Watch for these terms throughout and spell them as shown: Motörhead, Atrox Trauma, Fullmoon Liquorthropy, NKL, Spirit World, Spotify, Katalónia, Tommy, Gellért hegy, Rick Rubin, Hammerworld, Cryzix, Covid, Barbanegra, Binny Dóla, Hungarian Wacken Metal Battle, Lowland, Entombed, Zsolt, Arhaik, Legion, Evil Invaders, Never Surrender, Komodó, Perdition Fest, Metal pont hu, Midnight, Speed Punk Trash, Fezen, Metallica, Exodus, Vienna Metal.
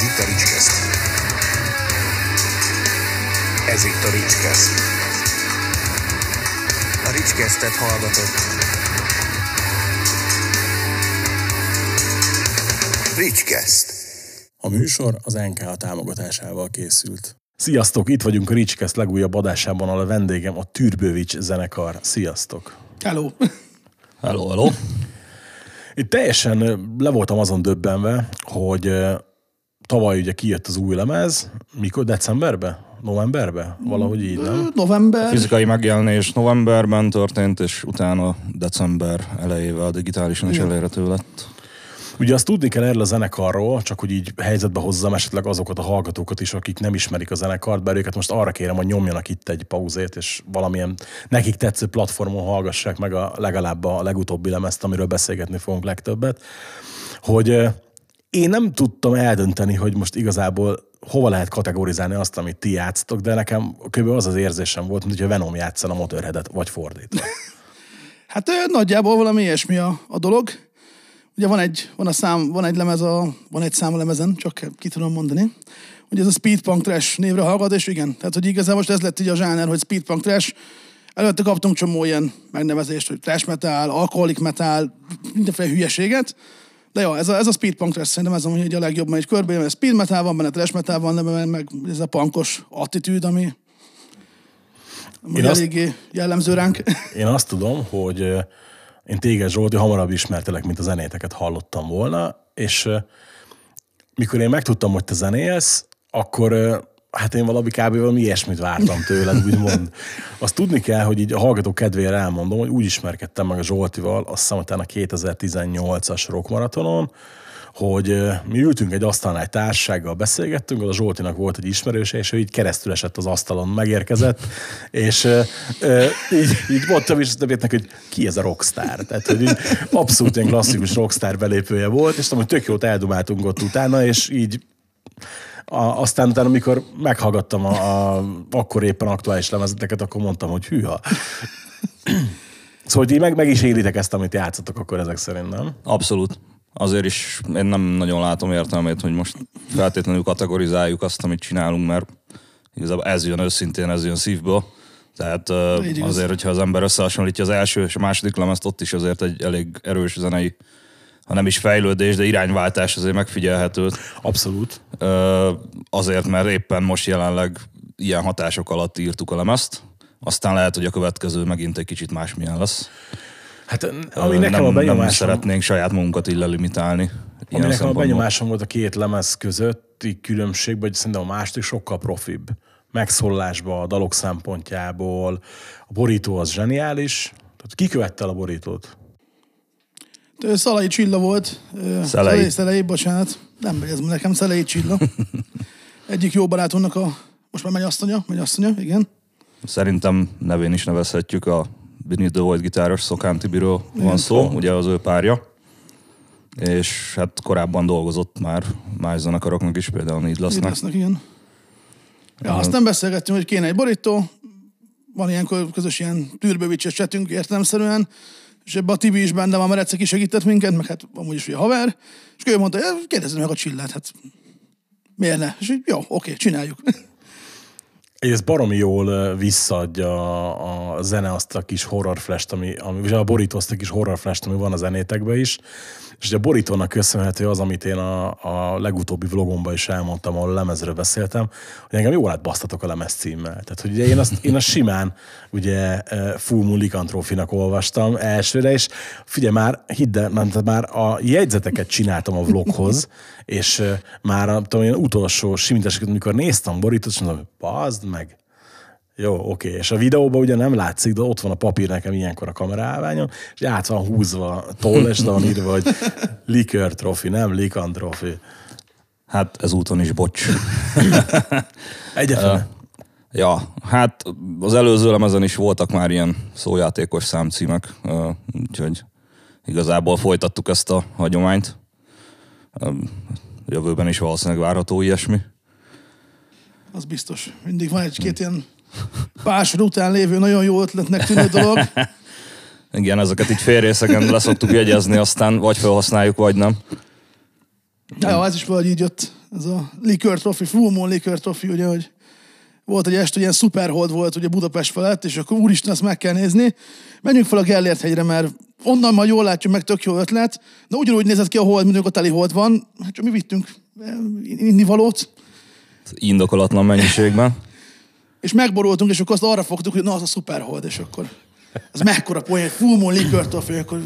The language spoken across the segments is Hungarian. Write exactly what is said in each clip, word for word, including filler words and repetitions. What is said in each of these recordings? Ez itt a Ricscast. Ez itt a Ricscast. A Ricscastet hallgatott. Ricscast. A műsor az en ká el támogatásával készült. Sziasztok, itt vagyunk a Ricscast legújabb adásában, ahol a vendégem a Türbowitch zenekar. Sziasztok. Hello. Hello, hello. Itt teljesen le voltam azon döbbenve, hogy tavaly ugye kijött az új lemez, mikor? Decemberben? Novemberben? Valahogy így, nem? November. A fizikai megjelenés novemberben történt, és utána december elejével digitálisan is elérhető lett. Ugye azt tudni kell erről a zenekarról, csak hogy így helyzetbe hozzam esetleg azokat a hallgatókat is, akik nem ismerik a zenekart, bár őket most arra kérem, hogy nyomjanak itt egy pauzét, és valamilyen nekik tetsző platformon hallgassák meg a, legalább a legutóbbi lemezt, amiről beszélgetni fogunk legtöbbet, hogy én nem tudtam eldönteni, hogy most igazából hova lehet kategorizálni azt, amit ti játsztok, de nekem kb. Az az érzésem volt, mint hogyha Venom játszana a Motörheadet, vagy fordítva. Hát nagyjából valami ilyesmi a, a dolog. Ugye van egy, van a szám, van egy lemez a, van egy szám a lemezen, csak ki tudom mondani. Ugye ez a Speed Punk Trash névre hallgat, és igen. Tehát, hogy igazából most ez lett így a zsáner, hogy Speed Punk Trash. Előtte kaptunk csomó ilyen megnevezést, hogy trash metal, alkoholik metal, mindenféle hülyeséget. De jó, ez a, ez a Speed Punk Trash, szerintem ez a, hogy a legjobb megy körbe, mert speed metal van, benne trash metal van, benne meg ez a punkos attitűd, ami, ami eléggé azt, jellemző ránk. Én azt tudom, hogy... Én téged, Zsolt, hamarabb ismertelek, mint a zenéteket hallottam volna, és mikor én megtudtam, hogy te zenélsz, akkor hát én valami kb. Valami ilyesmit vártam tőled, úgymond. Azt tudni kell, hogy így a hallgató kedvére elmondom, hogy úgy ismerkedtem meg a Zsoltival, azt hiszem, utána a kétezer-tizennyolcas rockmaratonon, hogy mi ültünk egy asztalnál, egy társasággal beszélgettünk, az a Zsoltinak volt egy ismerőse, és ő így keresztül esett az asztalon, megérkezett, és e, e, így, így mondtam is nekik, hogy ki ez a rockstar. Tehát, hogy így abszolút ilyen klasszikus rockstar belépője volt, és tudom, hogy tök jót eldumáltunk ott utána, és így a, aztán utána, amikor meghallgattam a, a, akkor éppen aktuális lemezeteket, akkor mondtam, hogy hűha. Szóval, hogy így meg, meg is éritek ezt, amit játszatok akkor ezek szerint, nem? Abszolút. Azért is én nem nagyon látom értelmét, hogy most feltétlenül kategorizáljuk azt, amit csinálunk, mert igazából ez jön őszintén, ez jön szívből. Tehát azért, hogyha az ember összehasonlítja az első és a második lemezt, ott is azért egy elég erős zenei, ha nem is fejlődés, de irányváltás azért megfigyelhető. Abszolút. Azért, mert éppen most jelenleg ilyen hatások alatt írtuk a lemezt, aztán lehet, hogy a következő megint egy kicsit másmilyen lesz. Hát, ami nekem nem, a benyomásom... Nem szeretnénk saját magunkat így lelimitálni. Ami nekem a benyomásom volt a két lemez közötti különbségben, hogy szerintem a második sokkal profibb. Megszólásba, a dalok szempontjából. A borító az zseniális. Tehát ki követte el a borítót? Szelei Csilla volt. Szelei. Szelei, bocsánat. Nem bejezem nekem, Szelei Csilla. Egyik jó barátomnak a... Most már mennyasszonya, mennyasszonya, igen. Szerintem nevén is nevezhetjük a... Binny Dóla gitáros szokántibiről van szó, ugye az ő párja, és hát korábban dolgozott már más zenekaroknak is, például Needlessnek. Needlessnek, igen. Ja, uh, aztán beszélgettünk, hogy kéne egy borító, van ilyenkor közös ilyen Türbowitch-es csetünk értelemszerűen, és ebbe a Tibi is benne van, mert egyszer kisegített minket, meg hát amúgy is ugye haver, és ő mondta, hogy kérdezzük meg a Csillát, hát miért ne? És így, jó, oké, csináljuk. Ez baromi jól visszaadja a, a zene azt a kis horrorflash-t, ami, ami, a borító azt a kis horrorflash-t, ami van a zenétekben is, és a borítónak köszönhető az, amit én a, a legutóbbi vlogomban is elmondtam, ahol a lemezről beszéltem, hogy engem jól átbasztatok a lemez címmel. Tehát, hogy ugye én azt, én azt simán ugye Fullmoon Liquorthropynak olvastam elsőre, és figyelj már, hidd el, nem, tehát már a jegyzeteket csináltam a vloghoz, és már a tudom, én utolsó simításokat, amikor néztem borítót, és mondtam, bazd meg. Jó, oké. És a videóban ugye nem látszik, de ott van a papír nekem ilyenkor a kameraállványon, és át van húzva toll, és de van írva, hogy Liquorthropy, nem Liquorthropy. Hát ez úton is bocs. Egyetlen. Uh, ja, hát az előző lemezen is voltak már ilyen szójátékos számcímek, uh, úgyhogy igazából folytattuk ezt a hagyományt. Uh, jövőben is valószínűleg várható ilyesmi. Az biztos. Mindig van egy-két ilyen pásod után lévő nagyon jó ötletnek tűnő dolog. Igen, ezeket így fél részeken leszoktuk jegyezni, aztán vagy felhasználjuk, vagy nem. Ja, jó, ez is valahogy így jött. ez a Liquorthropy, Fullmoon Liquorthropy, ugye, hogy volt egy este, ilyen szuperhold volt ugye Budapest felett, és akkor úristen, ezt meg kell nézni. Menjünk fel a Gellért hegyre, mert onnan már jól látjuk, meg tök jó ötlet. De ugyanúgy nézett ki a hold, mint amikor teli hold van. Hát csak mi vittünk innivalót. Indokolatlan mennyiségben. És megborultunk, és akkor azt arra fogtuk, hogy na, az a szuperhold, és akkor ez mekkora poén, hogy Fullmoon Liquorthropy, akkor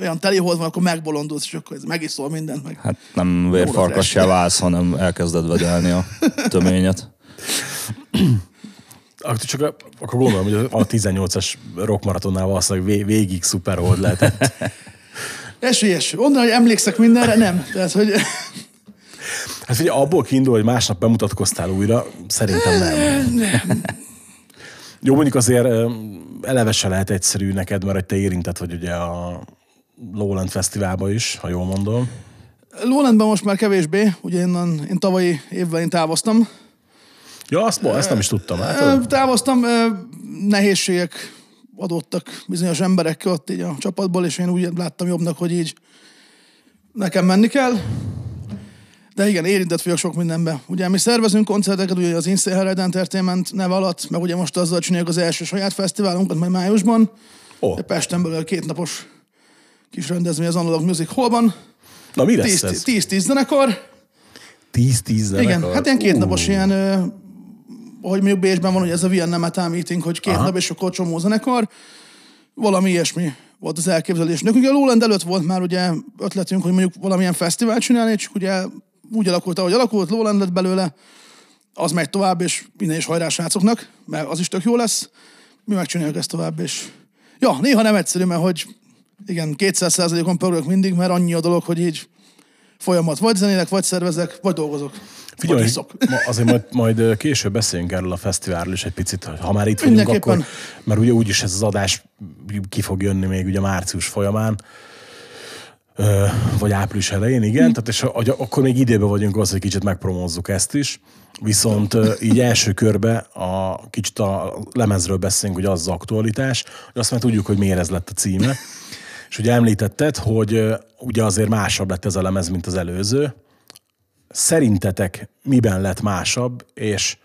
olyan teli hold van, akkor megbolondulsz, és akkor ez megiszol mindent. Meg. Hát nem vérfarkassá válsz, hanem elkezded vedelni a töményet. Csak akkor gondolom, hogy a tizennyolcas rockmaratonnál valószínűleg végig szuperhold lehetett. Esélyes. Onnan, hogy emlékszek mindenre, nem. Tehát, hogy... Hát figyelj, abból kiindul, hogy másnap bemutatkoztál újra, szerintem nem. nem. Jó, mondjuk azért eleve se lehet egyszerű neked, mert te érinted, hogy ugye a Lowland Fesztiválba is, ha jól mondom. Lowlandban most már kevésbé, ugye én, én tavalyi évben én távoztam. Ja, azt ma, ezt nem is tudtam. Hát, távoztam, nehézségek adottak bizonyos emberek ott így a csapatból, és én úgy láttam jobbnak, hogy így nekem menni kell. De igen, érintett vagyok sok mindenben. Ugye mi szervezünk koncerteket, ugye az Insane Hellride Entertainment nev alatt, meg ugye most azzal csináljuk az első saját fesztiválunkat, majd májusban. Oh. Pesten belül kétnapos kis rendezvény az Analog Music Hallban. Na mi lesz ez? tíz tíz zenekar. tíz tíz zenekar? Igen, hát ilyen kétnapos uh. ilyen... ahogy mondjuk Bécsben van, hogy ez a Vienna Metal meeting, hogy két Aha. nap, és akkor csomó zenekar. Valami ilyesmi volt az elképzelés. Nekünk a Lowland előtt volt már ugye ötletünk, hogy mondjuk valamilyen fesztivált csinálni, csak ugye úgy alakult, ahogy alakult, Lowland lett belőle, az megy tovább, és minden is hajrá srácoknak, mert az is tök jó lesz. Mi megcsináljuk ezt tovább, és... Ja, néha nem egyszerű, mert hogy igen, kétszáz százalékon pörgök mindig, mert annyi a dolog, hogy így folyamat. Vagy zenélek, vagy szervezek, vagy dolgozok. Figyelj, azért majd, majd később beszéljünk erről a fesztiválról is egy picit, ha már itt vagyunk, akkor, mert ugye úgyis ez az adás ki fog jönni még ugye március folyamán, vagy április elején, igen, hm. tehát és akkor még időben vagyunk az, hogy kicsit megpromózzuk ezt is, viszont így első körbe a kicsit a lemezről beszélünk, ugye az az aktualitás, hogy azt már tudjuk, hogy miért ez lett a címe, és ugye említetted, hogy ugye azért másabb lett ez a lemez, mint az előző. Szerintetek miben lett másabb, és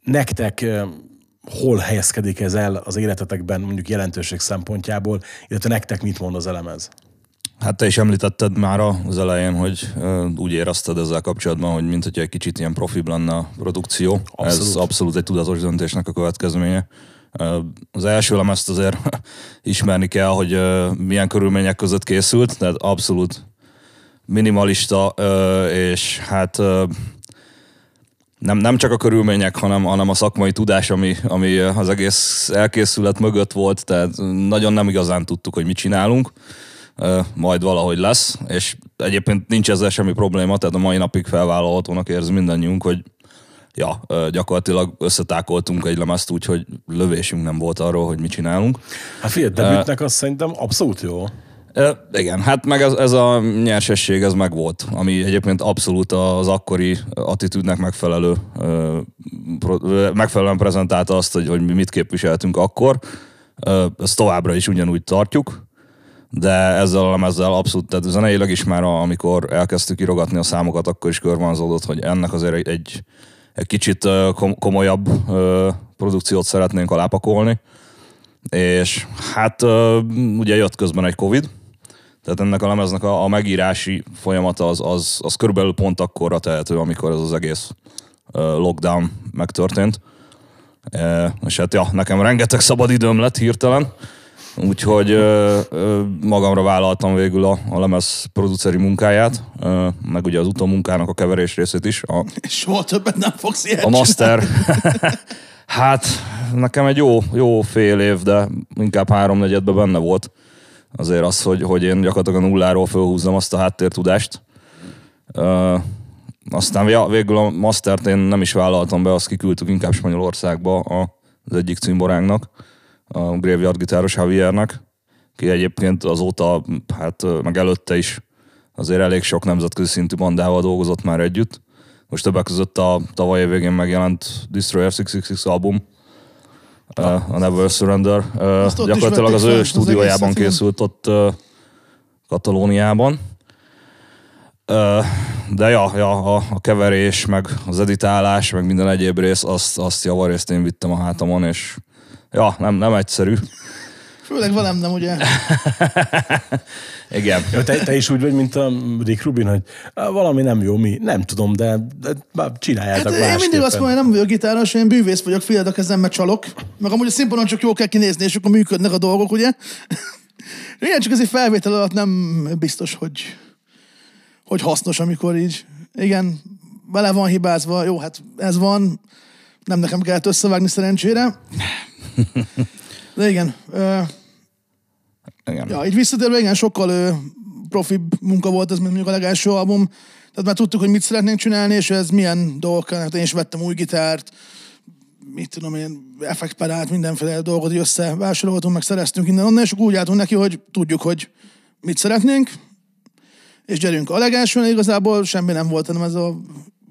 nektek hol helyezkedik ez el az életetekben, mondjuk jelentőség szempontjából, illetve nektek mit mond az elemez? Hát te is említetted már az elején, hogy úgy érezted ezzel kapcsolatban, hogy mint hogyha egy kicsit ilyen profibb lenne a produkció. Abszolút. Ez abszolút egy tudatos döntésnek a következménye. Az első lemezt azért ismerni kell, hogy milyen körülmények között készült, tehát abszolút minimalista, és hát nem, nem csak a körülmények, hanem, hanem a szakmai tudás, ami, ami az egész elkészület mögött volt, tehát nagyon nem igazán tudtuk, hogy mit csinálunk, majd valahogy lesz, és egyébként nincs ezzel semmi probléma, tehát a mai napig felvállalhatónak érzi mindannyiunk, hogy ja, gyakorlatilag összetákoltunk egy lemezt úgy, hogy lövésünk nem volt arról, hogy mit csinálunk. Hát figyelj, debütnek azt szerintem abszolút jó. Igen, hát meg ez, ez a nyersesség, ez meg volt, ami egyébként abszolút az akkori attitűdnek megfelelő, megfelelően prezentálta azt, hogy, hogy mi mit képviseltünk akkor. Ezt továbbra is ugyanúgy tartjuk, de ezzel a lemezzel abszolút, tehát zeneileg is már amikor elkezdtük írogatni a számokat, akkor is körvonalazódott, hogy ennek azért egy, egy kicsit komolyabb produkciót szeretnénk alápakolni. És hát ugye jött közben egy Covid, tehát ennek a lemeznek a, a megírási folyamata az, az, az körülbelül pont akkorra tehető, amikor ez az egész lockdown megtörtént. És hát ja, nekem rengeteg szabad időm lett hirtelen, úgyhogy magamra vállaltam végül a, a lemez produceri munkáját, meg ugye az utómunkának a keverés részét is. A, soha többet nem fogsz ilyen csinálni. A master... Hát nekem egy jó, jó fél év, de inkább háromnegyedben benne volt azért az, hogy, hogy én gyakorlatilag nulláról fölhúzzam azt a háttértudást. Ö, aztán ja, végül a mastert én nem is vállaltam be, azt kiküldtük inkább Spanyolországba az egyik cimboránknak, a Graveyard gitáros Javiernek, ki egyébként azóta, hát meg előtte is azért elég sok nemzetközi szintű bandával dolgozott már együtt. Most többek között a tavaly végén megjelent Destroyer hatszázhatvanhat album, ja. A Never Surrender, azt gyakorlatilag az ő stúdiójában az készült ott Katalóniában. de ja, ja a, a keverés, meg az editálás, meg minden egyéb rész, azt, azt javarészt én vittem a hátamon, és ja, nem, nem egyszerű. Főleg velem nem, ugye? Igen. Ja, te, te is úgy vagy, mint a Rick Rubin, hogy valami nem jó, mi? Nem tudom, de, de csináljátok hát, én mindig azt mondom, hogy nem vagyok gitáros, én bűvész vagyok, figyeld a kezembe csalok. Meg amúgy a színpadon csak jól kell kinézni, és akkor működnek a dolgok, ugye? Igen, csak ez egy felvétel alatt nem biztos, hogy, hogy hasznos, amikor így. Igen, vele van hibázva, jó, hát ez van. Nem nekem kellett összevágni szerencsére. De igen. Ö, igen. Ja, így visszatérve, igen, sokkal ö, profibb munka volt ez, mint mondjuk a legelső album. Tehát már tudtuk, hogy mit szeretnénk csinálni, és ez milyen dolgok. Hát én is vettem új gitárt, mit tudom én, effektpedált, mindenféle dolgot összevásároltunk, meg szereztünk innen-onnan, és úgy álltunk neki, hogy tudjuk, hogy mit szeretnénk, és gyerünk. A legelsőn igazából semmi nem volt, hanem ez a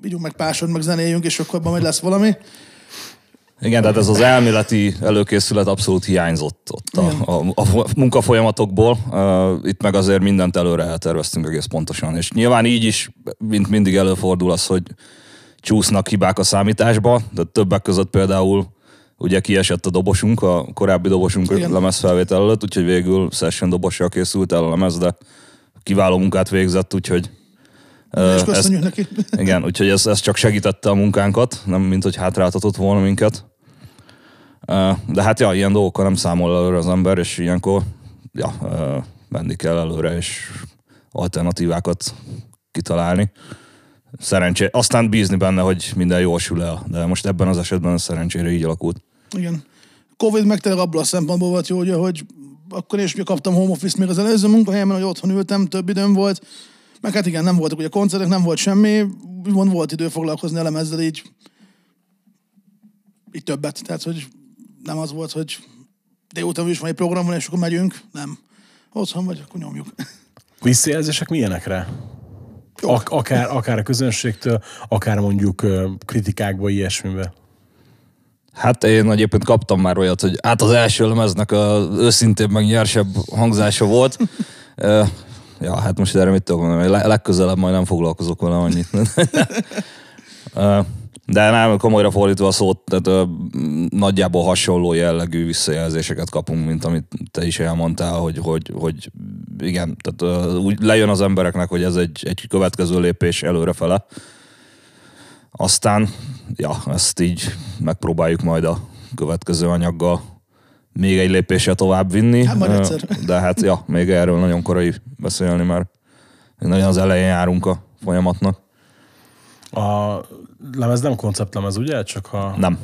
vigyunk meg pásod, meg zenéljünk, és akkor abban majd lesz valami. Igen, tehát ez az elméleti előkészület abszolút hiányzott ott a, a, a munkafolyamatokból. Uh, itt meg azért mindent előre elterveztünk egész pontosan. És nyilván így is, mint mindig előfordul az, hogy csúsznak hibák a számításba, de többek között például ugye kiesett a dobosunk, a korábbi dobosunk a lemezfelvétel előtt, úgyhogy végül session dobossal készült el a lemez, de kiváló munkát végzett, úgyhogy és köszönjük neki. Igen, úgyhogy ez, ez csak segítette a munkánkat, nem mint hogy hátráltatott volna minket. De hát ja, ilyen dolgokkal nem számol előre az ember, és ilyenkor ja, menni kell előre, és alternatívákat kitalálni. Szerencsé. Aztán bízni benne, hogy minden jól sül el, de most ebben az esetben szerencsére így alakult. Igen. Covid meg tényleg abban a szempontból volt jó, ugye, hogy akkor és mi kaptam home office még az előző munkahelyemen, hogy otthon ültem, több időm volt. Meg hát igen, nem voltak ugye koncertek, nem volt semmi, úgymond volt idő foglalkozni a lemezzel így, így többet. Tehát, hogy nem az volt, hogy délután is van egy program van, és akkor megyünk. Nem. Otthon vagy, akkor nyomjuk. Visszajelzések milyenekre? Ak- akár, akár a közönségtől, akár mondjuk kritikákba, ilyesmibe. Hát én egyébként kaptam már olyat, hogy hát az első lemeznek az őszintébb, meg nyersebb hangzása volt. Ja, hát most erre mit tudok mondani, legközelebb majd nem foglalkozok vele annyit. De nem, komolyra fordítva a szót, tehát nagyjából hasonló jellegű visszajelzéseket kapunk, mint amit te is elmondtál, hogy, hogy, hogy igen, tehát úgy lejön az embereknek, hogy ez egy, egy következő lépés előrefele. Aztán, ja, ezt így megpróbáljuk majd a következő anyaggal még egy lépéssel tovább vinni. Hát de hát, ja, még erről nagyon korai beszélni, mert nagyon az elején járunk a folyamatnak. A lemez nem konceptlemez, ugye? Csak a... Nem.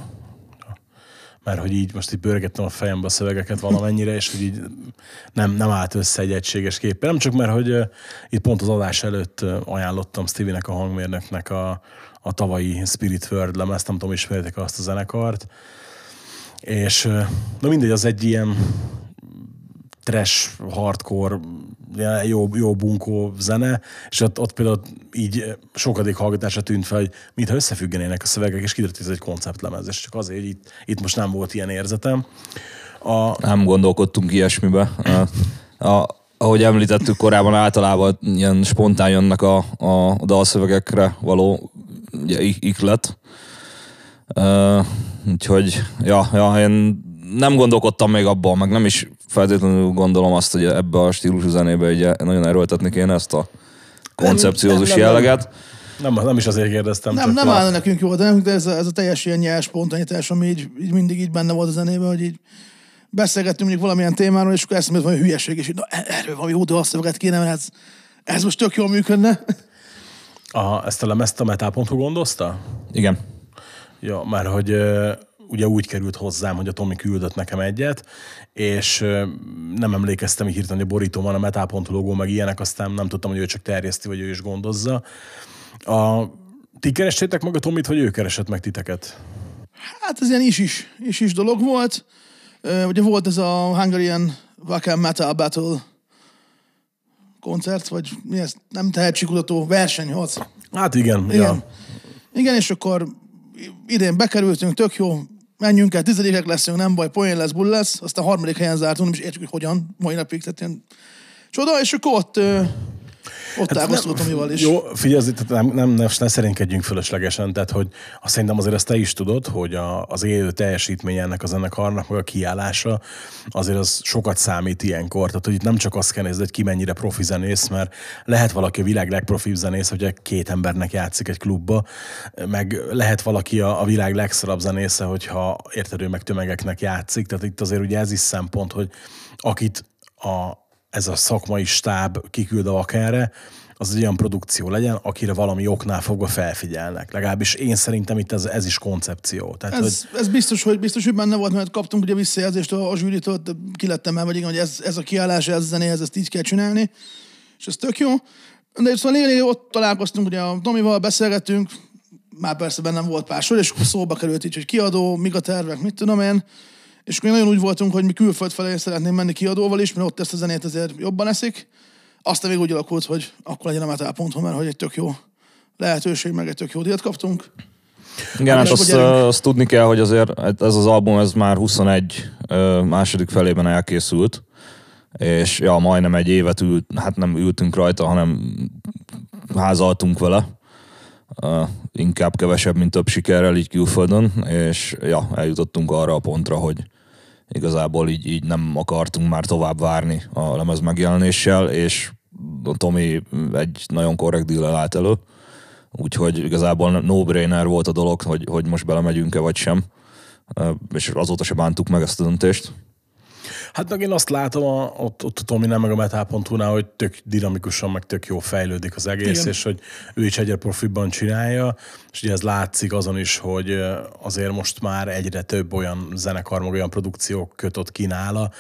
Mert hogy így most így bőrgettem a fejembe a szövegeket valamennyire, és hogy így nem, nem állt össze egy egységes képen. Nem csak mert, hogy uh, itt pont az adás előtt ajánlottam Stevie-nek, a hangmérnöknek a, a tavalyi Spirit World lemezt, nem tudom, ismeritek azt a zenekart. És na mindegy, az egy ilyen trash, hardcore, jó, jó bunkó zene, és ott, ott például így sokadik hallgatásra tűnt fel, hogy mintha összefüggenének a szövegek, és kiderült, hogy ez egy konceptlemez, és csak azért, hogy itt, itt most nem volt ilyen érzetem. A... Nem gondolkodtunk ilyesmibe. A, a, ahogy említettük korábban, általában ilyen spontán jönnek a, a dalszövegekre való ugye, iklet. Uh, úgyhogy, ja, ja, én nem gondolkodtam még abban, meg nem is feltétlenül gondolom azt, hogy ebbe a stílusú zenébe ugye nagyon erőltetni kéne ezt a koncepciózus nem, nem, jelleget. Nem, nem, nem is azért kérdeztem. Nem, nem állna nekünk jól, de, de ez, a, ez a teljes ilyen nyers spontanitás, ami így, így mindig így benne volt a zenében, hogy így beszélgettünk mondjuk valamilyen témáról, és akkor eszembe jut valami hülyeség, és így, na erről valami új dalszöveget kéne, mert ez, ez most tök jól működne. Aha, ezt a lemezt a Metal pont hu gondozta? Igen. Ja, már hogy uh, ugye úgy került hozzám, hogy a Tommy küldött nekem egyet, és uh, nem emlékeztem így hirtelen, hogy a borítón van a Metal pont hu logó, meg ilyenek, aztán nem tudtam, hogy ő csak terjeszti, vagy ő is gondozza. A, ti kerestétek meg a Tommyt, vagy ő keresett meg titeket? Hát ez ilyen is-is, is-is dolog volt. Uh, ugye volt ez a Hungarian Wacken Metal Battle koncert, vagy mi ez? Nem tehetségkutató verseny volt. Hát igen. Igen, ja. Igen, és akkor idén bekerültünk, tök jó, menjünk el, tizedikek leszünk, nem baj, poén lesz, bull lesz, aztán harmadik helyen zártunk, nem is értjük, hogy hogyan, mai napig, tehát ilyen csoda, és akkor ott... Ott hát ágasztott Tomival is. Jó, figyelj, nem, nem, nem, ne szerénykedjünk fölöslegesen, tehát hogy azt szerintem azért ezt te is tudod, hogy a, az élő teljesítmény ennek a zenekarnak, meg a kiállása azért az sokat számít ilyenkor. Tehát, hogy itt nem csak azt kell nézni, hogy ki mennyire profi zenész, mert lehet valaki a világ legprofibb zenész, hogyha két embernek játszik egy klubba, meg lehet valaki a, a világ legszarabb zenésze, hogyha érted, ő meg tömegeknek játszik. Tehát itt azért ugye ez is szempont, hogy akit a ez a szakmai stáb kiküld a Wakenre, az egy olyan produkció legyen, akire valami oknál fogva felfigyelnek. Legalábbis én szerintem itt ez, ez is koncepció. Tehát, ez, hogy... ez biztos, hogy biztos, hogy benne volt, mert kaptunk ugye visszajelzést a, a zsűritől, kilettem el, vagy igen, hogy ez, ez a kiállás, ez a zenéhez, ezt így kell csinálni, és ez tök jó. De szóval én, én ott találkoztunk ugye a Tomival, beszélgettünk, már persze bennem volt pár sor, és akkor szóba került így, hogy kiadó, mik a tervek, mit tudom én. És akkor nagyon úgy voltunk, hogy mi külföld felé szeretnénk menni kiadóval is, mert ott ezt a zenét azért jobban eszik. Aztán még úgy alakult, hogy akkor legyen a metal pont hu, mert hogy egy tök jó lehetőség, meg egy tök jó díjat kaptunk. Igen, hát és azt, azt tudni kell, hogy azért ez az album ez már huszonegy második felében elkészült, és ja, majdnem egy évet ült, hát nem ültünk rajta, hanem házaltunk vele. Uh, inkább kevesebb, mint több sikerrel így külföldön, és ja, eljutottunk arra a pontra, hogy igazából így, így nem akartunk már tovább várni a lemez megjelenéssel, és Tomi egy nagyon korrekt díllel állt elő, úgyhogy igazából no-brainer volt a dolog, hogy, hogy most belemegyünk-e vagy sem, uh, és azóta se bántuk meg ezt a döntést. Hát meg én azt látom a, ott, ott a Tominál, meg a metal pont hu-nál, hogy tök dinamikusan, meg tök jó fejlődik az egész, igen. És hogy ő is egyre profibban csinálja, és ugye ez látszik azon is, hogy azért most már egyre több olyan zenekar, meg olyan produkciók kötött kínála,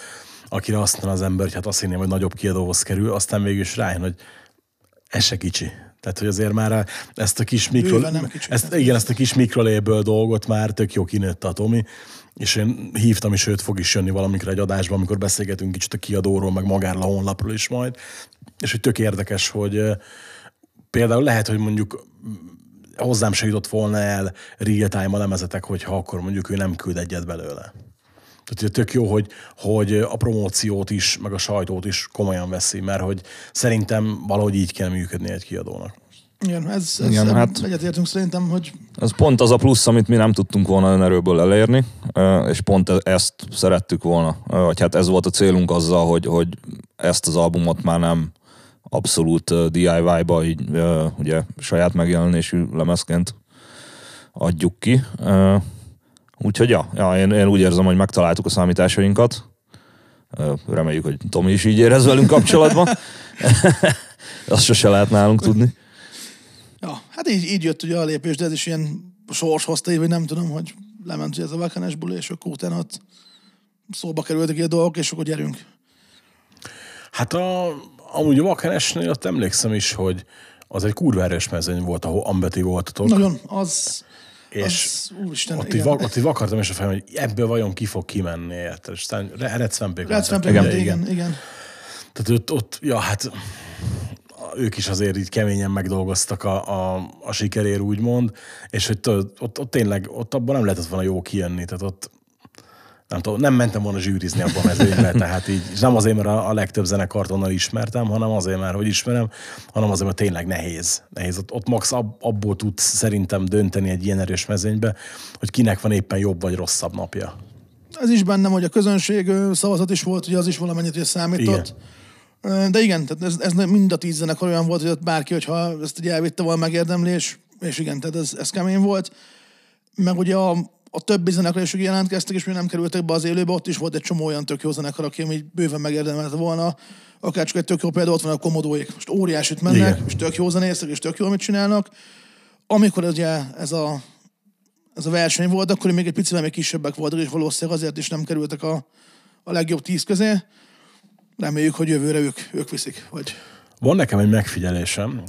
akire azt mondja az ember, hogy hát azt hinném, hogy nagyobb kiadóhoz kerül, aztán végül is rájön, hogy ez se kicsi. Tehát, hogy azért már ezt a kis mikro... Ezt, igen, ezt a kis mikroléből dolgot már tök jó kinőtte a Tomi, és én hívtam is, őt fog is jönni valamikor egy adásban, amikor beszélgetünk kicsit a kiadóról, meg magáról a honlapról is majd. És hogy tök érdekes, hogy például lehet, hogy mondjuk hozzám se jutott volna el real time a lemezetek, hogyha akkor mondjuk ő nem küld egyet belőle. Tehát tök jó, hogy, hogy a promóciót is, meg a sajtót is komolyan veszi, mert hogy szerintem valahogy így kell működni egy kiadónak. Igen, ez, ez Igen, hát egyetértünk szerintem, hogy... Ez pont az a plusz, amit mi nem tudtunk volna önerőből elérni, és pont ezt szerettük volna. Vagy hát ez volt a célunk azzal, hogy, hogy ezt az albumot már nem abszolút dé i vé-ba, így ugye saját megjelenésű lemezként adjuk ki. Úgyhogy ja, ja én, én úgy érzem, hogy megtaláltuk a számításainkat. Reméljük, hogy Tomi is így érez velünk kapcsolatban. Azt sose lehet nálunk tudni. Ja, hát így, így jött ugye a lépés, de ez is ilyen sors hozta így, vagy nem tudom, hogy lement ugye ez a Wakenes buli, és akkor utána ott szóba kerültek ilyen dolgok, és akkor gyerünk. Hát a, amúgy a Wakenesnél ott emlékszem is, hogy az egy kurva erős mezőny volt, ahol ambeti voltatok. Nagyon, az... És az, úristen, ott, így, ott így vakartam és a fejem, hogy ebből vajon ki fog kimenni, érted? És aztán Recvenpék. Recvenpék, igen, igen, igen. Tehát ott, ott, ja, hát ők is azért így keményen megdolgoztak a, a, a sikerér, úgymond, és hogy ott, ott, ott tényleg, ott abban nem lehetett volna jó kijönni, tehát ott nem tudom, nem mentem volna zsűrizni abban a mezőnybe, tehát így, és nem azért, mert a, a legtöbb zenekart onnan ismertem, hanem azért már, hogy ismerem, hanem azért, mert tényleg nehéz. nehéz. Ott, ott max ab, abból tudsz szerintem dönteni egy ilyen erős mezőnybe, hogy kinek van éppen jobb vagy rosszabb napja. Ez is bennem, hogy a közönség szavazat is volt, ugye az is valamennyit is számított. Igen. De igen, tehát ez, ez mind a tíz zenekar olyan volt, hogy ott bárki, hogyha ezt így elvitte volna megérdemli, és, és igen, tehát ez, ez kemény volt. Meg ugye a a többi zenekar is jelentkeztek, és mi nem kerültek be az élőbe, ott is volt egy csomó olyan tök jó zenekar, aki így bőven megérdemelte volna. Akár csak egy tök jó példa, ott van a Komodóék. Most óriásit mennek, igen. És tök jó zenészek, és tök jó, amit csinálnak. Amikor ugye ez a, ez a verseny volt, akkor még egy picivel még kisebbek voltak, és valószínűleg azért is nem kerültek a, a legjobb tíz közé. Reméljük, hogy jövőre ők, ők viszik. Vagy... Van nekem egy megfigyelésem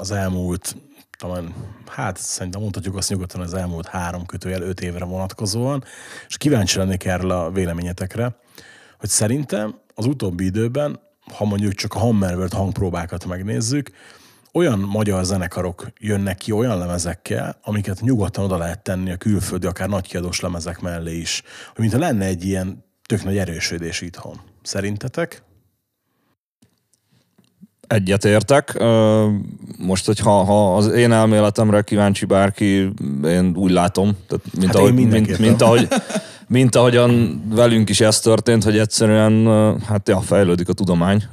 az elmúlt talán, hát szerintem mondhatjuk azt nyugodtan az elmúlt három kötőjel öt évre vonatkozóan, és kíváncsi lennék erről a véleményetekre, hogy szerintem az utóbbi időben, ha mondjuk csak a Hammerworld hangpróbákat megnézzük, olyan magyar zenekarok jönnek ki olyan lemezekkel, amiket nyugodtan oda lehet tenni a külföldi, akár nagykiadós lemezek mellé is, hogy mintha lenne egy ilyen tök nagy erősödés itthon. Szerintetek? Egyetértek. Most, hogyha ha az én elméletemre kíváncsi bárki, én úgy látom, tehát mint, hát ahogy, mint, mint, ahogy, mint ahogyan velünk is ez történt, hogy egyszerűen hát ja, fejlődik a tudomány.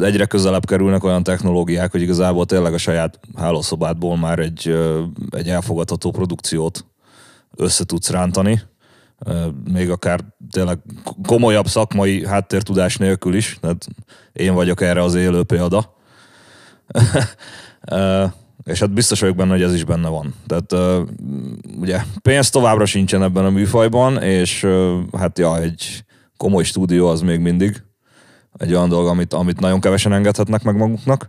Egyre közelebb kerülnek olyan technológiák, hogy igazából tényleg a saját hálószobádból már egy, egy elfogadható produkciót össze tudsz rántani. Még akár tényleg komolyabb szakmai háttértudás nélkül is, tehát én vagyok erre az élő példa. És hát biztos vagyok benne, hogy ez is benne van. Tehát ugye pénz továbbra sincsen ebben a műfajban, és hát ja, egy komoly stúdió az még mindig egy olyan dolog, amit, amit nagyon kevesen engedhetnek meg maguknak,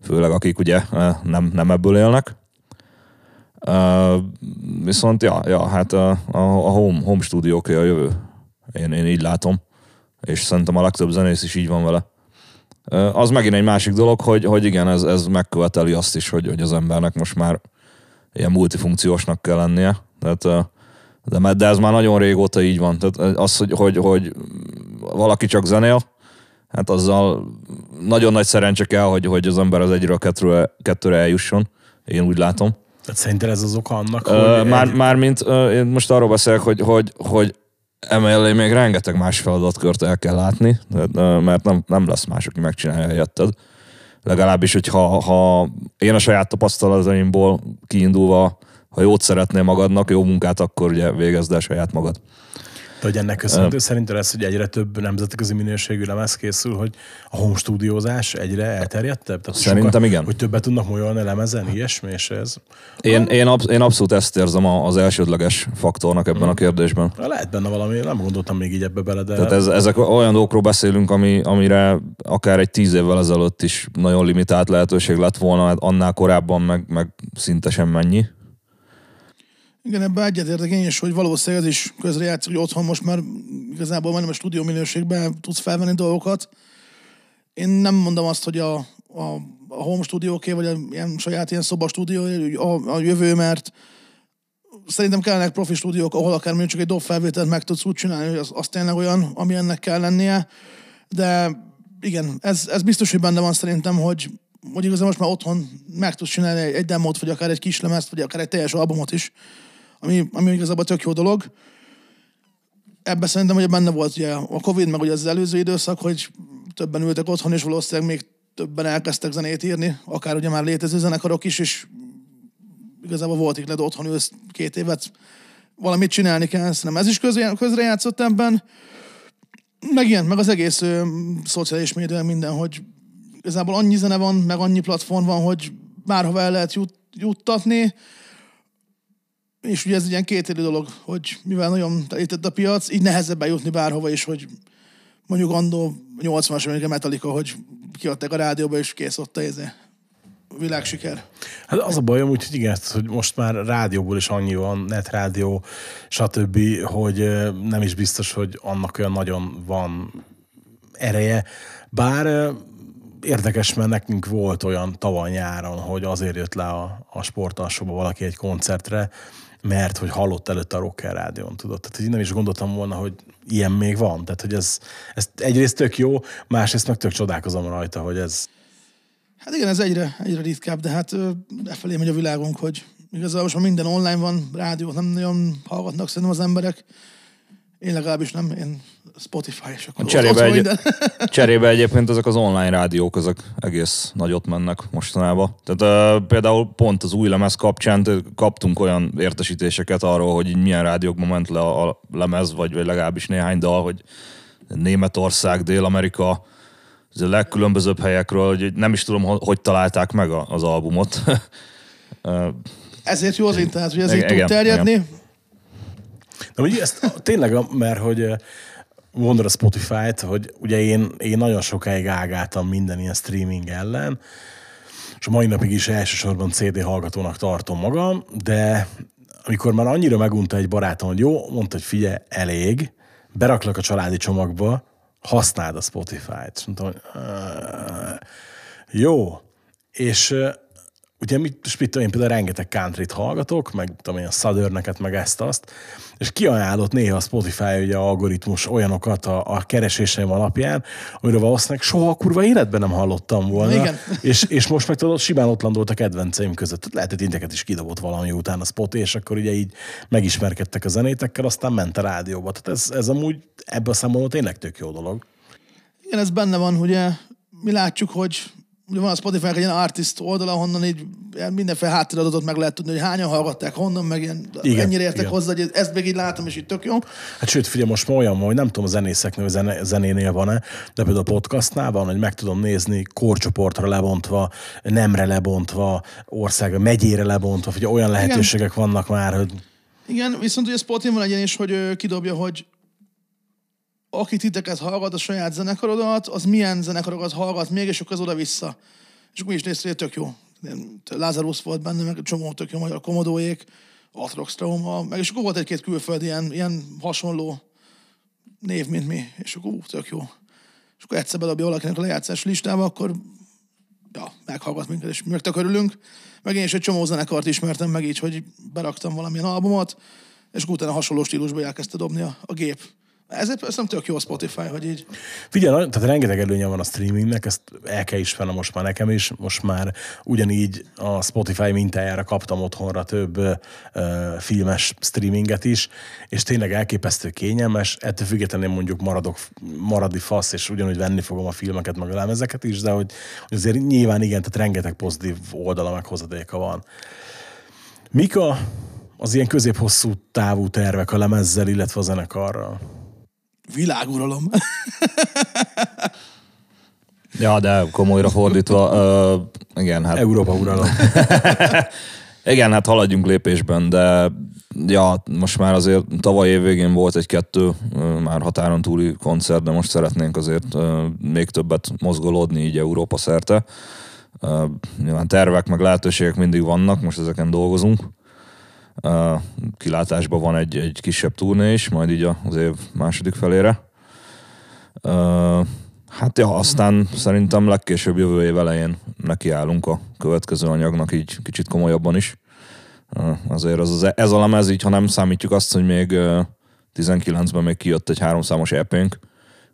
főleg akik ugye nem, nem ebből élnek. Uh, viszont ja, ja hát a, a home, home stúdióké a jövő. Én, én így látom. És szerintem a legtöbb zenész is így van vele. Uh, az megint egy másik dolog, hogy, hogy igen, ez, ez megköveteli azt is, hogy, hogy az embernek most már ilyen multifunkciósnak kell lennie. Tehát, uh, de, de ez már nagyon régóta így van. Tehát az, hogy, hogy, hogy valaki csak zenél, hát azzal nagyon nagy szerencse kell, hogy, hogy az ember az egyről kettőre, kettőre eljusson. Én úgy látom. Tehát szerinted ez az oka annak, hogy... Ö, már, egy... Mármint ö, én most arról beszélek, hogy, hogy, hogy emellé még rengeteg más feladatkört el kell látni, mert nem, nem lesz más, aki megcsinálja helyetted. Legalábbis, hogyha ha én a saját tapasztalataimból kiindulva, ha jót szeretnél magadnak, jó munkát, akkor ugye végezd el saját magad. De hogy ennek köszönhető, szerinted ez, hogy egyre több nemzetközi minőségű lemez készül, hogy a home stúdiózás egyre elterjedtebb? Tehát szerintem sokkal, igen. Hogy többet tudnak molyolni lemezen, ilyesmi, és ez... Én, a... én, absz- én abszolút ezt érzem az elsődleges faktornak ebben hmm. a kérdésben. Lehet benne valami, nem gondoltam még így ebbe bele, de... Tehát ez, ezek olyan dolgokról beszélünk, ami, amire akár egy tíz évvel ezelőtt is nagyon limitált lehetőség lett volna, annál korábban meg, meg szinte sem mennyi. Igen, ebben egyetértek én is, hogy valószínűleg ez is közrejátszik, hogy otthon most már igazából majdnem a stúdió minőségben tudsz felvenni dolgokat. Én nem mondom azt, hogy a, a, a home stúdióké, vagy a ilyen saját ilyen szobastúdió a, a jövő, mert szerintem kellene profi stúdiók, ahol akár mondjuk csak egy dobfelvételt meg tudsz úgy csinálni, hogy az, az tényleg olyan, ami ennek kell lennie. De igen, ez, ez biztos, hogy benne van szerintem, hogy, hogy igazából most már otthon meg tudsz csinálni egy demót, vagy akár egy kis lemezt, vagy akár egy teljes albumot is. Ami, ami igazából tök jó dolog. Ebben szerintem ugye benne volt ugye a Covid, meg ugye az előző időszak, hogy többen ültek otthon, és valószínűleg még többen elkezdtek zenét írni, akár ugye már létező zenekarok is, és igazából volt így, lehet otthon ülsz két évet, valamit csinálni kell, szerintem ez is közre, közrejátszott ebben. Meg ilyen, meg az egész ö, szociális média minden, hogy igazából annyi zene van, meg annyi platform van, hogy bárhova el lehet jut, juttatni, és ugye ez egy ilyen kétélű dolog, hogy mivel nagyon telített a piac, így nehezebb bejutni bárhova is, hogy mondjuk andó nyolcvanas években Metallica, hogy kiadták a rádióba, és kész ott a világsiker. Hát az a bajom úgy, hogy igen, hogy most már rádióból is annyi van, netrádió, stb., hogy nem is biztos, hogy annak olyan nagyon van ereje. Bár... Érdekes, mert nekünk volt olyan tavaly nyáron, hogy azért jött le a, a sportalsóba valaki egy koncertre, mert hogy hallott előtt a Rocker rádión, tudod. Tehát így nem is gondoltam volna, hogy ilyen még van. Tehát, hogy ez, ez egyrészt tök jó, másrészt meg tök csodálkozom rajta, hogy ez... Hát igen, ez egyre, egyre ritkább, de hát efelé megy a világunk, hogy igazából most minden online van, rádiót nem nagyon hallgatnak szerintem az emberek. Én legalábbis nem, én Spotify, és akkor cserébe, ott, ott egy, cserébe egyébként ezek az online rádiók, ezek egész nagyot mennek mostanában. Tehát uh, például pont az új lemez kapcsán kaptunk olyan értesítéseket arról, hogy milyen rádiókban ment le a lemez, vagy, vagy legalábbis néhány dal, hogy Németország, Dél-Amerika, ez a legkülönbözőbb helyekről, hogy nem is tudom, hogy találták meg a, az albumot. uh, Ezért jó az internet, hogy ez így tud terjedni. Igen. De ugye ezt tényleg, mert hogy mondod a Spotify-t, hogy ugye én, én nagyon sokáig ágáltam minden ilyen streaming ellen, és mai napig is elsősorban cé dé hallgatónak tartom magam, de amikor már annyira megunta egy barátom, hogy jó, mondta, hogy figyelj, elég, beraklak a családi csomagba, használd a Spotify-t. És mondtam, hogy jó, és... ugye mit, mit tudom én, például rengeteg countryt hallgatok, meg tudom én, a Southerneket, meg ezt-azt, és kiajánlott néha a Spotify, ugye a algoritmus olyanokat a, a kereséseim alapján, amiről valószínűleg soha kurva életben nem hallottam volna. És, és most meg tudod, simán ott landolt a kedvenceim között. Lehet, hogy tinteket is kidobott valami után a Spotify, és akkor ugye így megismerkedtek a zenétekkel, aztán ment a rádióba. Tehát ez, ez amúgy ebben a számomra tényleg tök jó dolog. Igen, ez benne van, ugye mi látjuk, hogy ugye van a Spotify-nak egy ilyen artist oldala, honnan így mindenféle háttéradatot meg lehet tudni, hogy hányan hallgatták, honnan, meg ilyen, igen, ennyire értek igen. hozzá, hogy ezt meg így látom, és így tök jó. Hát sőt, figyelj, most ma olyan van, hogy nem tudom a zenészeknél, a zenénél van-e, de például a podcastnál van, hogy meg tudom nézni korcsoportra lebontva, nemre lebontva, országra, megyére lebontva, hogy olyan lehetőségek igen. vannak már, hogy... Igen, viszont ugye Spotify-n van egy ilyen is, hogy kidobja, hogy aki titeket hallgat a saját zenekarodat, az milyen zenekarokat hallgat még, és akkor az oda-vissza. És akkor mi is néztük, hogy tök jó. Lázarusz volt benne, meg csomó tök jó magyar Komodóék, Atrox Trauma, meg és akkor volt egy-két külföldi ilyen, ilyen hasonló név, mint mi, és akkor ú, tök jó. És akkor egyszer bedobja valakinek a lejátszás listába, akkor ja, meghallgat minket, és meg tök örülünk. Meg én is egy csomó zenekart ismertem meg így, hogy beraktam valamilyen albumot, és akkor utána hasonló stílusban elkezdte dobni a, a gép. Ezért ezt nem tök jó a Spotify, hogy így... Figyelj, tehát rengeteg előnye van a streamingnek, ezt el kell ismernem most már nekem is. Most már ugyanígy a Spotify mintájára kaptam otthonra több ö, filmes streaminget is, és tényleg elképesztő kényelmes. Ettől függetlenül mondjuk maradok, maradi fasz, és ugyanúgy venni fogom a filmeket, meg a lemezeket is, de hogy, hogy azért nyilván igen, tehát rengeteg pozitív oldala meg hozadéka van. Mik a, az ilyen közép-hosszú távú tervek a lemezzel, illetve a zenekarral? Világuralom. Ja, de komolyra fordítva, uh, igen, hát... Európa uralom. Igen, hát haladjunk lépésben, de ja, most már azért tavaly év végén volt egy-kettő uh, már határon túli koncert, de most szeretnénk azért uh, még többet mozgolódni így Európa szerte. Uh, nyilván tervek, meg lehetőségek mindig vannak, most ezeken dolgozunk. Uh, kilátásban van egy, egy kisebb turné is, majd így az év második felére. Uh, hát ja, aztán szerintem legkésőbb jövő év elején nekiállunk a következő anyagnak így kicsit komolyabban is. Uh, azért az, az, ez a lemez így, ha nem számítjuk azt, hogy még uh, tizenkilencben még kijött egy háromszámos é pénk,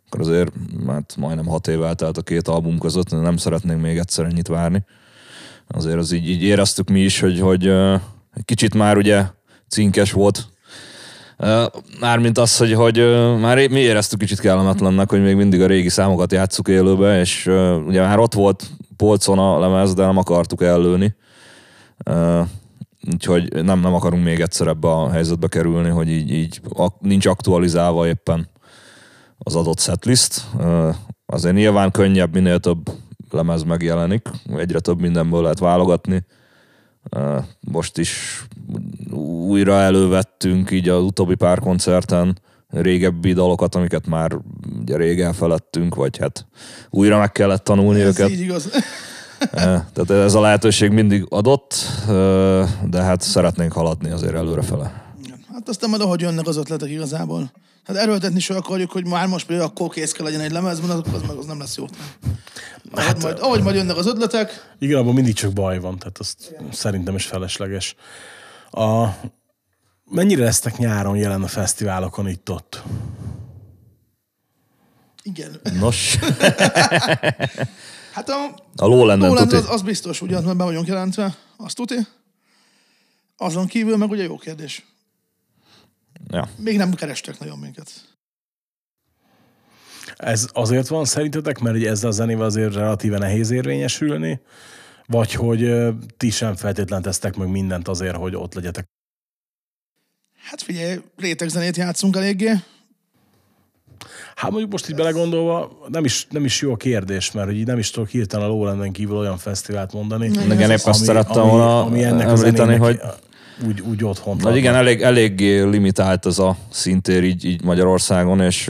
akkor azért hát majdnem hat év eltelt a két album között, nem szeretnénk még egyszer ennyit várni. Azért az így, így éreztük mi is, hogy, hogy uh, kicsit már ugye cinkes volt. Mármint az, hogy, hogy már mi éreztük kicsit kellemetlennek, hogy még mindig a régi számokat játsszuk élőbe, és ugye már ott volt polcon a lemez, de nem akartuk ellőni. Úgyhogy nem, nem akarunk még egyszer ebbe a helyzetbe kerülni, hogy így, így nincs aktualizálva éppen az adott setlist. Azért nyilván könnyebb, minél több lemez megjelenik, egyre több mindenből lehet válogatni. Most is újra elővettünk így az utóbbi pár koncerten régebbi dalokat, amiket már ugye rég elfeledtünk, vagy hát újra meg kellett tanulni ez őket. Ez így igaz. Tehát ez a lehetőség mindig adott, de hát szeretnénk haladni azért előrefele. Hát aztán majd ahogy jönnek az ötletek igazából. Hát erőltetni sem akarjuk, hogy már most például akkor kész kell legyen egy lemezben, az meg az nem lesz jó. Hát, majd, ahogy majd jönnek az ötletek. Igen, abban mindig csak baj van, tehát azt szerintem is felesleges. A, mennyire lesztek nyáron jelen a fesztiválokon itt-ott? Igen. Nos. Hát a, a Lowland az, az biztos, ugye, mert be vagyunk jelentve, azt tuti. Azon kívül meg ugye jó kérdés. Ja. Még nem kerestek nagyon minket. Ez azért van szerintetek, mert ezzel a zenével azért relatíve nehéz érvényesülni, vagy hogy ti sem feltétlen tesztek meg mindent azért, hogy ott legyetek? Hát figyelj, rétegzenét játszunk eléggé. Hát mondjuk most így belegondolva, nem is, nem is jó a kérdés, mert így nem is tudok hirtelen a Lowlanden kívül olyan fesztivált mondani. Igen, épp azt szerettem volna említeni, hogy... Úgy, úgy otthon. Na igen, elég, eléggé limitált ez a szintér így, így Magyarországon, és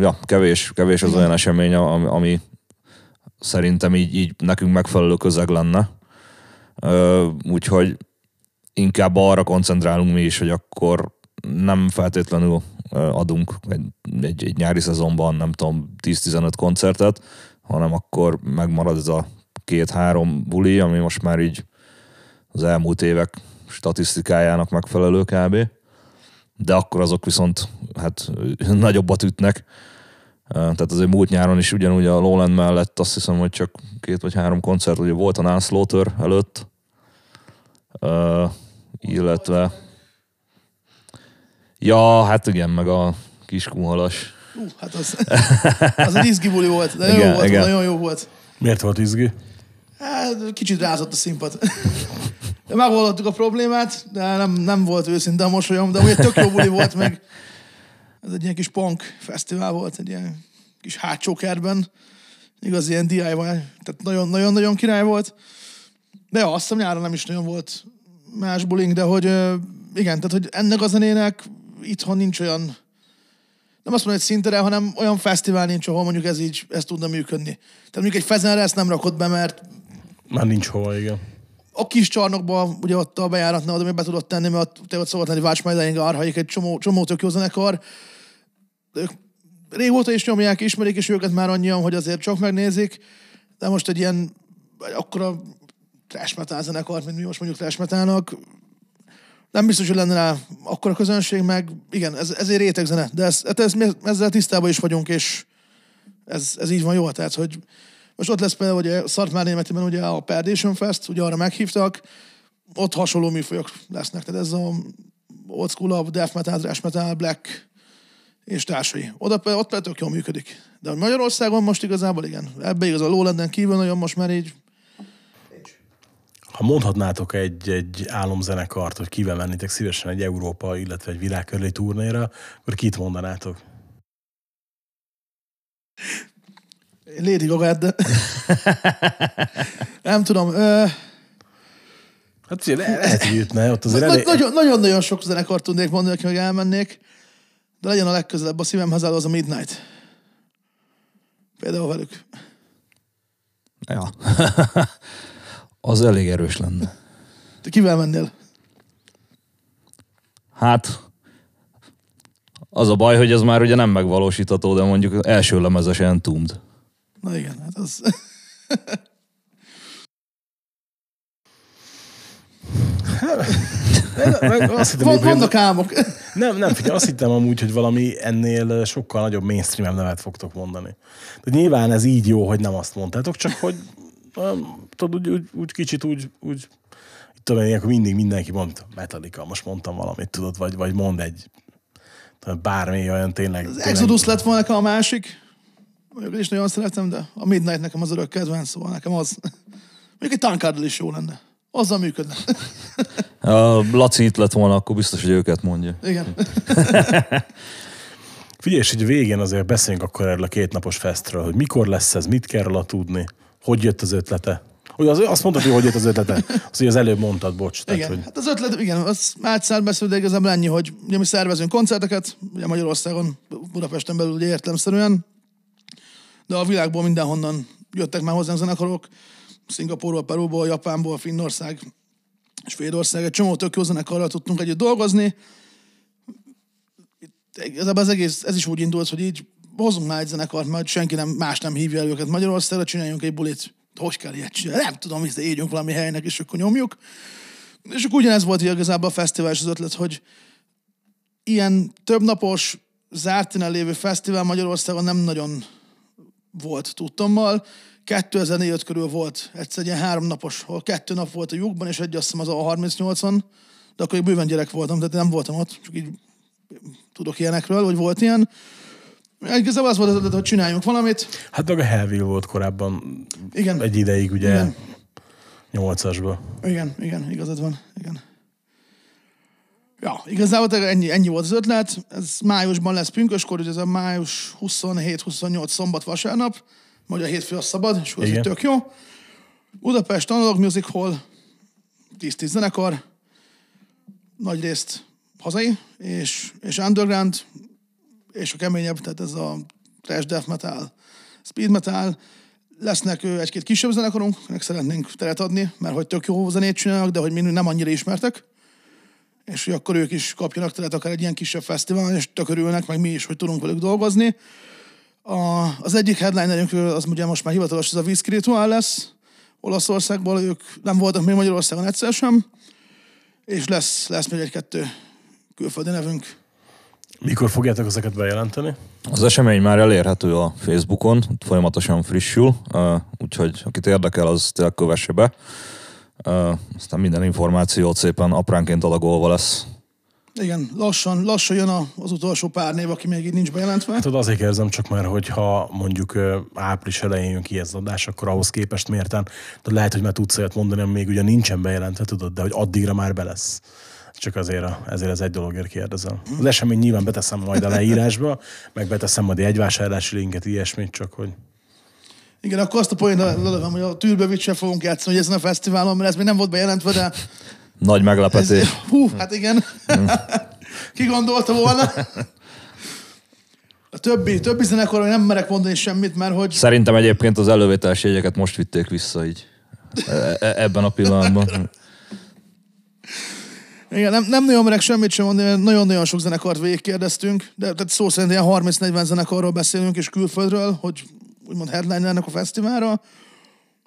ja, kevés, kevés az olyan esemény, ami, ami szerintem így, így nekünk megfelelő közeg lenne. Úgyhogy inkább arra koncentrálunk mi is, hogy akkor nem feltétlenül adunk egy, egy, egy nyári szezonban, nem tudom, tíz-tizenöt koncertet, hanem akkor megmarad ez a két-három buli, ami most már így az elmúlt évek statisztikájának megfelelő kb. De akkor azok viszont hát nagyobbat ütnek. Tehát azért múlt nyáron is ugyanúgy a Lowland mellett azt hiszem, hogy csak két vagy három koncert, ugye volt a Nán Slaughter előtt, uh, illetve... Ja, hát igen, meg a Kiskunhalas. Uh, hát az, az egy izgi buli volt, de igen, jó volt, igen. Nagyon jó volt. Miért volt izgi? Hát, kicsit rázott a színpad. De megoldottuk a problémát, de nem, nem volt őszinte a mosolyom, de ugye tök jó buli volt meg. Ez egy ilyen kis punk fesztivál volt, egy ilyen kis hátsó kertben. Igaz, ilyen dé i vé, tehát nagyon-nagyon király volt. De jó, azt hiszem nyáron nem is nagyon volt más bulink, de hogy igen, tehát hogy ennek a zenének itthon nincs olyan, nem azt mondom, hogy szintere, hanem olyan fesztivál nincs, ahol mondjuk ez így, ez tudna működni. Tehát mondjuk egy Fezenre ezt nem rakott be, mert... Már nincs hova, igen. A kis csarnokban, ugye ott a bejáratnál, amit be tudott tenni, mert ott, ott szólt lenni Watch My Dying Arhaik, egy csomó, csomó tök jó zenekar. Ők régóta is nyomják, ismerik is őket már annyian, hogy azért csak megnézik, de most egy ilyen akkora trash metal zenekart, mint mi most mondjuk trash metalnak, nem biztos, hogy lenne rá akkora közönség, meg igen, ez, ez egy réteg zene, de ez, ez, ezzel tisztában is vagyunk, és ez, ez így van jó, tehát, hogy most ott lesz például, hogy a Szartmárnémetében ugye a Perdition Fest, ugye arra meghívtak, ott hasonló műfajok lesznek, tehát ez a old school-up, death metal, thrash metal, black és társai. Oda, ott például tök jól működik. De Magyarországon most igazából igen, ebbe igaz a Lowlanden kívül nagyon most már így. Ha mondhatnátok egy, egy álomzenekart, hogy kivel mennétek szívesen egy Európa, illetve egy világkörüli turnéra, akkor kit mondanátok? Lady Gaga-t, de... nem tudom. Ö... Hát ugye lehet, hogy jutná, ott azért elég... Nagyon-nagyon sok zenekart tudnék mondani, hogy elmennék, de legyen a legközelebb a szívemhez álló az a Midnight. Például velük. Ja. Az elég erős lenne. Te kivel mennél? Hát... Az a baj, hogy ez már ugye nem megvalósítható, de mondjuk első lemezes Entombed. Na igen, hát az... Vannak álmok. Nem, nem, figyelj, azt hittem amúgy, hogy valami ennél sokkal nagyobb mainstream nevet fogtok mondani. De nyilván ez így jó, hogy nem azt mondtátok, csak hogy tudod, úgy, úgy, úgy kicsit úgy... úgy tudom én, akkor mindig mindenki mondta, Metallica, most mondtam valamit, tudod, vagy, vagy mond egy bármi olyan tényleg... Az Exodus lett volna a másik... Mondjuk is nagyon szeretem, de a Midnight nekem az örök kedvenc, szóval nekem az... Mondjuk egy tankárdal is jó lenne. Azzal működne. A Laci itt lett volna, akkor biztos, hogy őket mondja. Igen. Figyelj, és így végén azért beszéljünk akkor erről a kétnapos festről, hogy mikor lesz ez, mit kell róla tudni, hogy jött az ötlete. Ugye azt mondtad, hogy hogy jött az ötlete. Azt az előbb mondtad, bocs. Igen, tehát, hogy... hát az ötlet, igen, az már egyszer beszél, de igazából ennyi, hogy ugye mi szervezünk koncerteket, ugye Magyarországon, Budapesten belül ugye értelemszerűen. De a világból mindenhonnan jöttek már hozzánk zenekarok, Szingapúrból, Perúból, Japánból, Finnország, Svédország, egy csomó tök jó zenekarral tudtunk együtt dolgozni. Igazából az egész, ez is úgy indult, hogy így hozzunk már egy zenekart, mert senki nem, más nem hívja el őket Magyarországra, csináljunk egy bulit, hogy kell ilyet csinálni, nem tudom, hisz, de éljünk valami helynek, és akkor nyomjuk. És akkor ugyanez volt igazából a fesztivál és az ötlet, hogy ilyen többnapos, zártinen lévő fesztivál Magyarországon nem nagyon... volt tudtommal. kétezer-négy körül volt egyszer egy ilyen háromnapos, ahol kettő nap volt a lyukban, és egy azt hiszem az a harmincnyolcon, de akkor bőven gyerek voltam, tehát nem voltam ott, csak így tudok ilyenekről, hogy volt ilyen. Igazából az volt az ötlet, hogy csináljunk valamit. Hát meg a Hellville volt korábban. Igen. Egy ideig, ugye, nyolcasban. Igen, igen, igazad van, igen. Ja, igazából ennyi, ennyi volt az ötlet. Ez májusban lesz pünköskor, ugye ez a május huszonhét huszonnyolc szombat vasárnap, majd a hétfő az szabad, és az tök jó. Budapest Analog Music Hall, tíz-tíz zenekar, nagyrészt hazai, és, és underground, és a keményebb, tehát ez a trash death metal, speed metal. Lesznek egy-két kisebb zenekarunk, ennek szeretnénk teret adni, mert hogy tök jó zenét csinálnak, de hogy mindig nem annyira ismertek. És hogy akkor ők is kapjanak teret akár egy ilyen kisebb fesztiválon, és tök örülnek, meg mi is, hogy tudunk velük dolgozni. A, az egyik headlinerünkről az ugye most már hivatalos, ez a Vízki Rituál lesz, Olaszországból, ők nem voltak még Magyarországon egyszer sem, és lesz, lesz még egy-kettő külföldi nevünk. Mikor fogjátok ezeket bejelenteni? Az esemény már elérhető a Facebookon, folyamatosan frissül, úgyhogy akit érdekel, az tényleg kövesse be. Aztán minden információt szépen apránként adagolva lesz. Igen, lassan, lassan jön az utolsó pár név, aki még így nincs bejelentve. Hát azért érzem csak már, hogy ha mondjuk április elején jön ki ez adás, akkor ahhoz képest mérten, de lehet, hogy már tudsz olyat mondani, ami még ugye nincsen bejelentve, tudod, de hogy addigra már be lesz. Csak azért, ezért az egy dologért kérdezem. Az esemény nyilván beteszem majd a leírásba, meg beteszem majd egy vásárlási linket, ilyesmit, csak hogy... Igen, akkor azt a poént lelövöm, hogy a Türbowitch-sel fogunk játszani, hogy ezen a fesztiválon, mert ez még nem volt bejelentve, de... Nagy meglepetés. Ez, hú, hát igen. Ki gondolta volna? A többi, többi zenekor, hogy nem merek mondani semmit, mert hogy... Szerintem egyébként az elővételes jegyeket most vitték vissza így. E- ebben a pillanatban. Igen, nem, nem nagyon merek semmit sem mondani, mert nagyon-nagyon sok zenekart végigkérdeztünk, de tehát szó szerint ilyen harminc-negyven zenekarról beszélünk, és külföldről, hogy úgymond headlinernek a fesztiválra,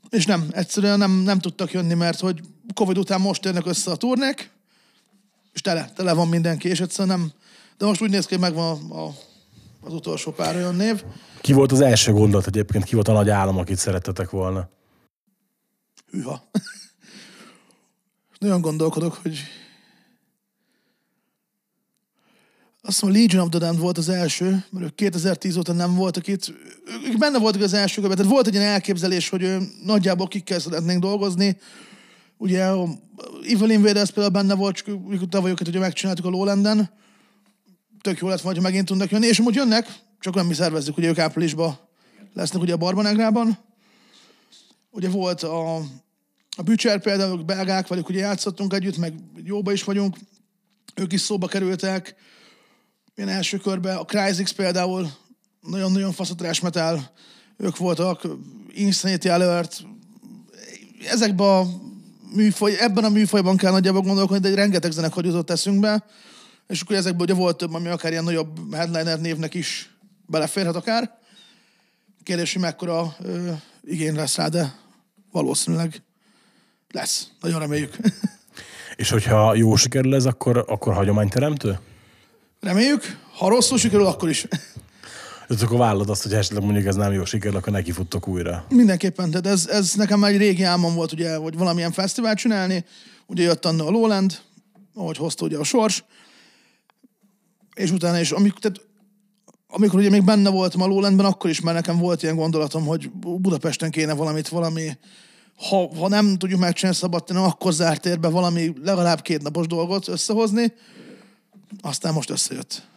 és nem, egyszerűen nem, nem tudtak jönni, mert hogy Covid után most érnek össze a turnék, és tele, tele van mindenki, és egyszerűen nem. De most úgy néz ki, hogy megvan a, a, az utolsó pár olyan név. Ki volt az első gondolat egyébként? Ki volt a nagy állam, akit szerettetek volna? Hűha. Nagyon gondolkodok, hogy azt mondom, Legion of the Damned volt az első, mert ők kétezer-tíz óta nem voltak itt. Ők benne voltak az első körben, tehát volt egy ilyen elképzelés, hogy nagyjából kikkel szeretnénk dolgozni. Ugye a Evil Invaders például benne volt, csak tavaly őket ugye megcsináltuk a Lowlanden. Tök jó lett volna, hogy megint tudnak jönni, és amúgy jönnek, csak nem mi szervezzük, ugye ők áprilisban lesznek ugye a Barbanegrában. Ugye volt a, a Butcher például, ők belgák, velük ugye játszottunk együtt, meg jóba is vagyunk. Ők is szóba kerültek. Ilyen első körben a Cryzix például nagyon-nagyon fasz a trash metal, ők voltak, Insanity Alert, ezekben a műfaj, ebben a műfajban kell nagyjából gondolkodni, de egy rengeteg zenekar jutott eszünkbe, és akkor ezekből ugye volt több, ami akár ilyen nagyobb headliner névnek is beleférhet akár. Kérdés, hogy mekkora ö, igény lesz rá, de valószínűleg lesz. Nagyon reméljük. És hogyha jó sikerül ez, akkor, akkor hagyományteremtő? Reméljük, ha rosszul sikerül, akkor is. És akkor vállod azt, hogy esetleg mondjuk ez nem jó sikerül, akkor nekifuttok újra. Mindenképpen, tehát ez, ez nekem már egy régi álmom volt, ugye, hogy valamilyen fesztivált csinálni. Ugye jött anna a Lowland, ahogy hozta ugye a sors, és utána is, amikor, tehát, amikor ugye még benne voltam a Lowlandben, akkor is már nekem volt ilyen gondolatom, hogy Budapesten kéne valamit, valami, ha, ha nem tudjuk megcsinálni szabadtéren, akkor zárt térbe valami legalább két napos dolgot összehozni. Aztán most összejött.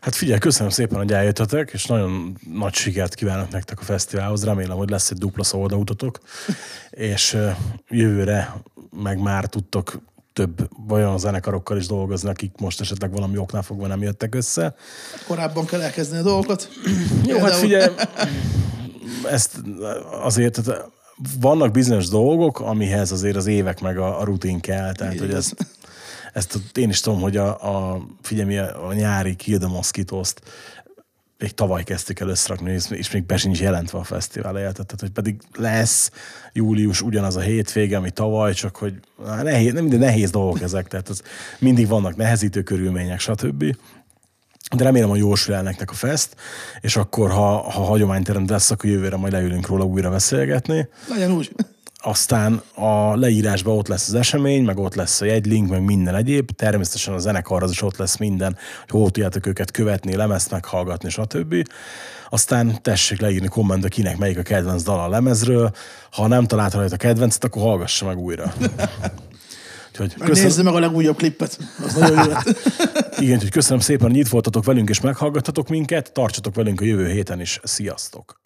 Hát figyelj, köszönöm szépen, hogy eljöttetek, és nagyon nagy sikert kívánok nektek a fesztiválhoz. Remélem, hogy lesz egy dupla szoldautatok, és jövőre meg már tudtok több olyan zenekarokkal is dolgozni, akik most esetleg valami oknál fogva nem jöttek össze. Korábban kell elkezdeni a dolgokat. Jó, hát figyelj, ezt azért... Vannak bizonyos dolgok, amihez azért az évek meg a rutin kell, tehát igen. Hogy ez... Ezt én is tudom, hogy a, a, figyelj, a nyári Kill the Mosquitoes-t még tavaly kezdtük el összerakni, és még be sincs jelentve a fesztivál életet. Tehát, hogy pedig lesz július ugyanaz a hétvége, ami tavaly, csak hogy nehéz, nem minden nehéz dolgok ezek, tehát ez, mindig vannak nehezítő körülmények, stb. De remélem, hogy jósul el nektek a fest, és akkor, ha, ha hagyományterem lesz, akkor jövőre majd leülünk róla újra beszélgetni. Legyen úgy. Aztán a leírásban ott lesz az esemény, meg ott lesz a jegylink, meg minden egyéb. Természetesen a zenekarhoz is ott lesz minden, hogy hol tudjátok őket követni, lemezt meghallgatni, stb. Aztán tessék leírni kommentbe, kinek melyik a kedvenc dal a lemezről. Ha nem talált rajta a kedvencet, akkor hallgassa meg újra. Úgyhogy köszön... Nézze meg a legújabb klippet. Az nagyon jó. Igen, hogy köszönöm szépen, hogy itt voltatok velünk és meghallgattatok minket. Tartsatok velünk a jövő héten is. Sziasztok!